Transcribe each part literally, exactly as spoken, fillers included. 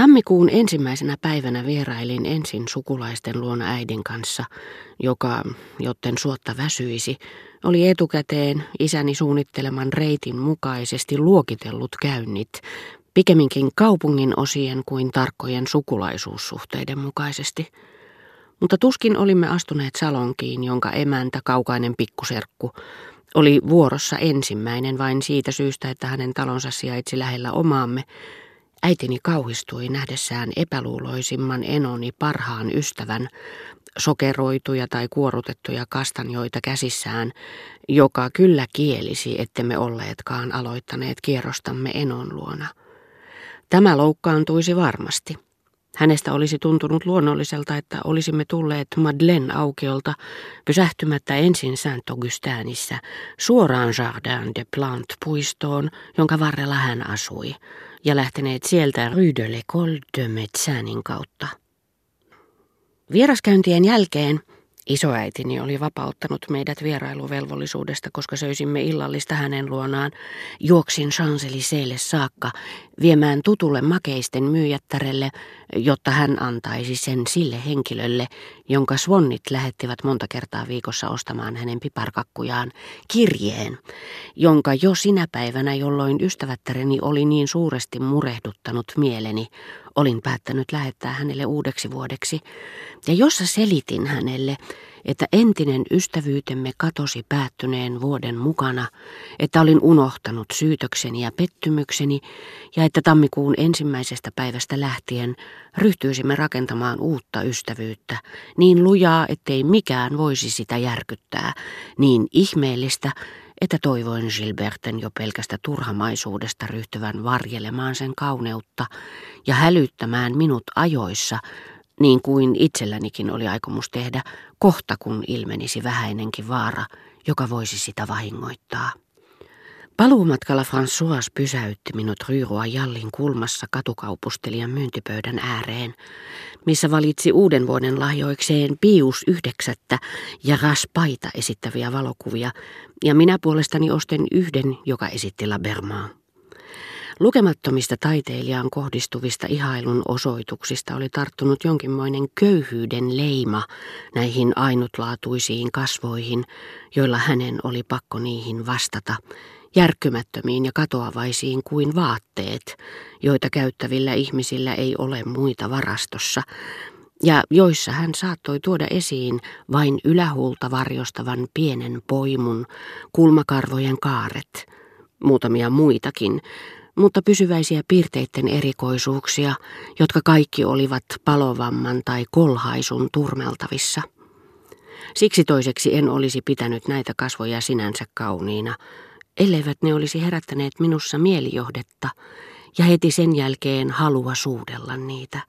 Tammikuun ensimmäisenä päivänä vierailin ensin sukulaisten luona äidin kanssa, joka, jotten suotta väsyisi, oli etukäteen isäni suunnitteleman reitin mukaisesti luokitellut käynnit, pikemminkin kaupungin osien kuin tarkkojen sukulaisuussuhteiden mukaisesti. Mutta tuskin olimme astuneet salonkiin, jonka emäntä, kaukainen pikkuserkku, oli vuorossa ensimmäinen vain siitä syystä, että hänen talonsa sijaitsi lähellä omaamme. Äitini kauhistui nähdessään epäluuloisimman enoni parhaan ystävän, sokeroituja tai kuorutettuja kastanjoita käsissään, joka kyllä kielisi, ettemme olleetkaan aloittaneet kierrostamme enon luona. Tämä loukkaantuisi varmasti. Hänestä olisi tuntunut luonnolliselta, että olisimme tulleet Madeleine-aukiolta pysähtymättä ensin Saint Augustinissa suoraan Jardin de Plante -puistoon, jonka varrella hän asui, ja lähteneet sieltä Rydöle-Kolde-Metsänin kautta. Vieraskäyntien jälkeen isoäitini oli vapauttanut meidät vierailuvelvollisuudesta, koska söisimme illallista hänen luonaan. Juoksin Champs-Élysées saakka viemään tutulle makeisten myyjättärelle, jotta hän antaisi sen sille henkilölle, jonka swannit lähettivät monta kertaa viikossa ostamaan hänen piparkakkujaan, kirjeen, jonka jo sinä päivänä, jolloin ystävättäreni oli niin suuresti murehduttanut mieleni, olin päättänyt lähettää hänelle uudeksi vuodeksi, ja jossa selitin hänelle, että entinen ystävyytemme katosi päättyneen vuoden mukana, että olin unohtanut syytökseni ja pettymykseni, ja että tammikuun ensimmäisestä päivästä lähtien ryhtyisimme rakentamaan uutta ystävyyttä, niin lujaa, ettei mikään voisi sitä järkyttää, niin ihmeellistä, että toivoin Gilberten jo pelkästä turhamaisuudesta ryhtyvän varjelemaan sen kauneutta ja hälyttämään minut ajoissa, niin kuin itsellänikin oli aikomus tehdä, kohta kun ilmenisi vähäinenkin vaara, joka voisi sitä vahingoittaa. Paluumatkalla François pysäytti minut Ryrua Jallin kulmassa katukaupustelijan myyntipöydän ääreen, missä valitsi uuden vuoden lahjoikseen Pius yhdeksättä ja Raspaita esittäviä valokuvia, ja minä puolestani ostin yhden, joka esitti La Bermaa. Lukemattomista taiteilijaan kohdistuvista ihailun osoituksista oli tarttunut jonkinmoinen köyhyyden leima näihin ainutlaatuisiin kasvoihin, joilla hänen oli pakko niihin vastata, järkkymättömiin ja katoavaisiin kuin vaatteet, joita käyttävillä ihmisillä ei ole muita varastossa, ja joissa hän saattoi tuoda esiin vain ylähuulta varjostavan pienen poimun, kulmakarvojen kaaret, muutamia muitakin, mutta pysyväisiä piirteitten erikoisuuksia, jotka kaikki olivat palovamman tai kolhaisun turmeltavissa. Siksi toiseksi en olisi pitänyt näitä kasvoja sinänsä kauniina, elleivät ne olisi herättäneet minussa mielijohdetta ja heti sen jälkeen halua suudella niitä,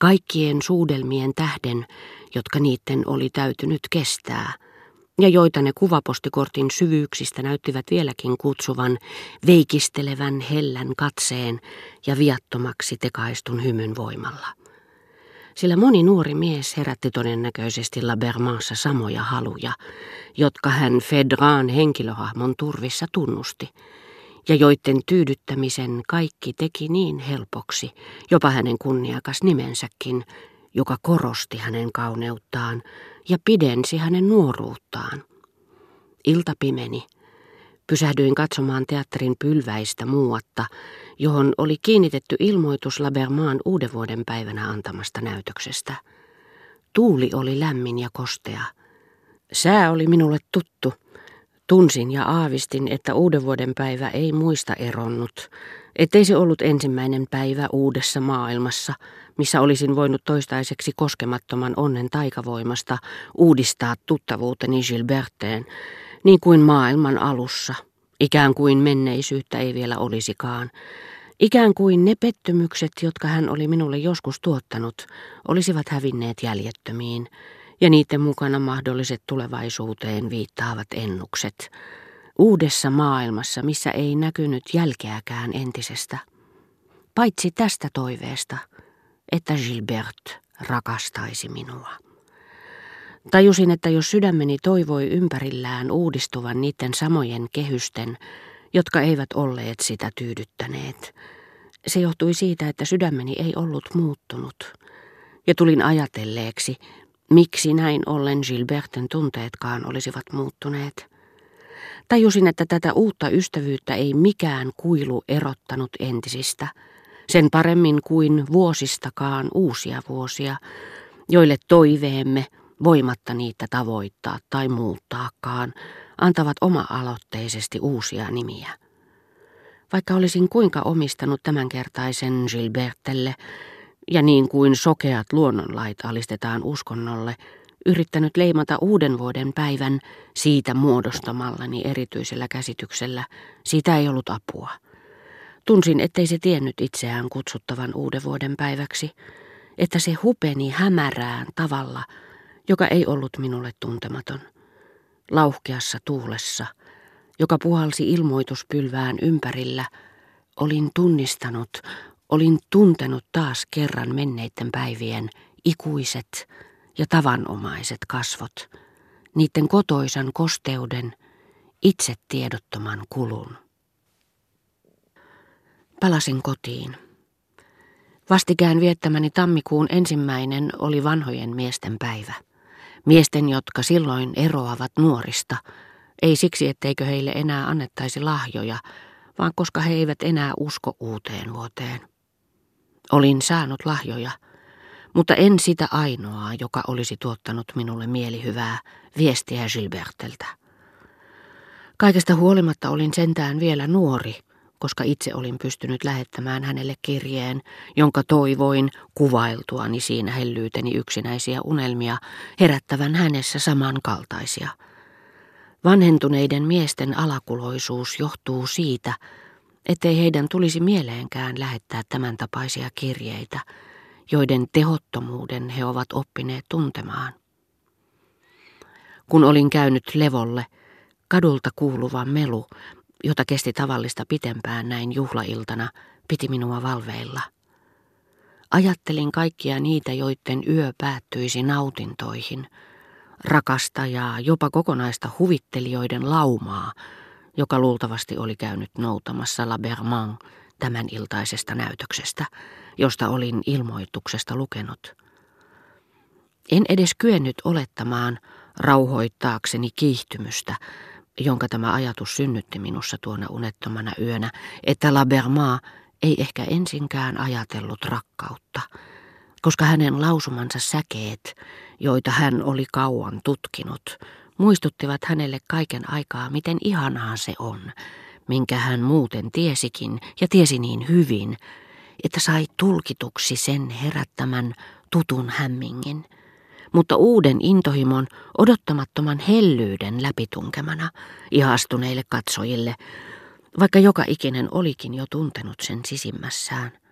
kaikkien suudelmien tähden, jotka niiden oli täytynyt kestää, ja joita ne kuvapostikortin syvyyksistä näyttivät vieläkin kutsuvan veikistelevän hellän katseen ja viattomaksi tekaistun hymyn voimalla. Sillä moni nuori mies herätti todennäköisesti La Bermassa samoja haluja, jotka hän Fedraan henkilöhahmon turvissa tunnusti, ja joiden tyydyttämisen kaikki teki niin helpoksi, jopa hänen kunniakas nimensäkin, joka korosti hänen kauneuttaan ja pidensi hänen nuoruuttaan. Ilta pimeni. Pysähdyin katsomaan teatterin pylväistä muuatta, johon oli kiinnitetty ilmoitus La Berman uuden vuoden päivänä antamasta näytöksestä. Tuuli oli lämmin ja kostea. Sää oli minulle tuttu. Tunsin ja aavistin, että uuden vuoden päivä ei muista eronnut, ettei se ollut ensimmäinen päivä uudessa maailmassa, missä olisin voinut toistaiseksi koskemattoman onnen taikavoimasta uudistaa tuttavuuteni Gilberteen, niin kuin maailman alussa, ikään kuin menneisyyttä ei vielä olisikaan. Ikään kuin ne pettymykset, jotka hän oli minulle joskus tuottanut, olisivat hävinneet jäljettömiin, ja niiden mukana mahdolliset tulevaisuuteen viittaavat ennukset. Uudessa maailmassa, missä ei näkynyt jälkeäkään entisestä. Paitsi tästä toiveesta, että Gilbert rakastaisi minua. Tajusin, että jos sydämeni toivoi ympärillään uudistuvan niiden samojen kehysten, jotka eivät olleet sitä tyydyttäneet, Se johtui siitä, että sydämeni ei ollut muuttunut, ja tulin ajatelleeksi, miksi näin ollen Gilberten tunteetkaan olisivat muuttuneet. Tajusin, että tätä uutta ystävyyttä ei mikään kuilu erottanut entisistä, sen paremmin kuin vuosistakaan uusia vuosia, joille toiveemme, voimatta niitä tavoittaa tai muuttaakaan, antavat oma-aloitteisesti uusia nimiä. Vaikka olisin kuinka omistanut tämänkertaisen Gilbertelle, ja niin kuin sokeat luonnonlait alistetaan uskonnolle, yrittänyt leimata uuden vuoden päivän siitä muodostamallani erityisellä käsityksellä, siitä ei ollut apua. Tunsin, ettei se tiennyt itseään kutsuttavan uuden vuoden päiväksi, että se hupeni hämärään tavalla, joka ei ollut minulle tuntematon. Lauhkeassa tuulessa, joka puhalsi ilmoituspylvään ympärillä, olin tunnistanut, olin tuntenut taas kerran menneiden päivien ikuiset ja tavanomaiset kasvot, niiden kotoisan kosteuden, itse tiedottoman kulun. Palasin kotiin. Vastikään viettämäni tammikuun ensimmäinen oli vanhojen miesten päivä. Miesten, jotka silloin eroavat nuorista, ei siksi, etteikö heille enää annettaisi lahjoja, vaan koska he eivät enää usko uuteen vuoteen. Olin saanut lahjoja, mutta en sitä ainoaa, joka olisi tuottanut minulle mielihyvää viestiä Gilberteltä. Kaikesta huolimatta olin sentään vielä nuori, koska itse olin pystynyt lähettämään hänelle kirjeen, jonka toivoin kuvailtuani siinä hellyyteni yksinäisiä unelmia herättävän hänessä samankaltaisia. Vanhentuneiden miesten alakuloisuus johtuu siitä, ettei heidän tulisi mieleenkään lähettää tämän tapaisia kirjeitä, joiden tehottomuuden he ovat oppineet tuntemaan. Kun olin käynyt levolle, kadulta kuuluva melu, jota kesti tavallista pitempään näin juhlailtana, piti minua valveilla. Ajattelin kaikkia niitä, joiden yö päättyisi nautintoihin, rakasta ja jopa kokonaista huvittelijoiden laumaa, joka luultavasti oli käynyt noutamassa La Berman tämän iltaisesta näytöksestä, josta olin ilmoituksesta lukenut. En edes kyennyt olettamaan rauhoittaakseni kiihtymystä, jonka tämä ajatus synnytti minussa tuona unettomana yönä, että La Berma ei ehkä ensinkään ajatellut rakkautta, koska hänen lausumansa säkeet, joita hän oli kauan tutkinut, muistuttivat hänelle kaiken aikaa, miten ihanaa se on, minkä hän muuten tiesikin ja tiesi niin hyvin, että sai tulkituksi sen herättämän tutun hämmingin, mutta uuden intohimon odottamattoman hellyyden läpitunkemana ihastuneille katsojille, vaikka joka ikinen olikin jo tuntenut sen sisimmässään.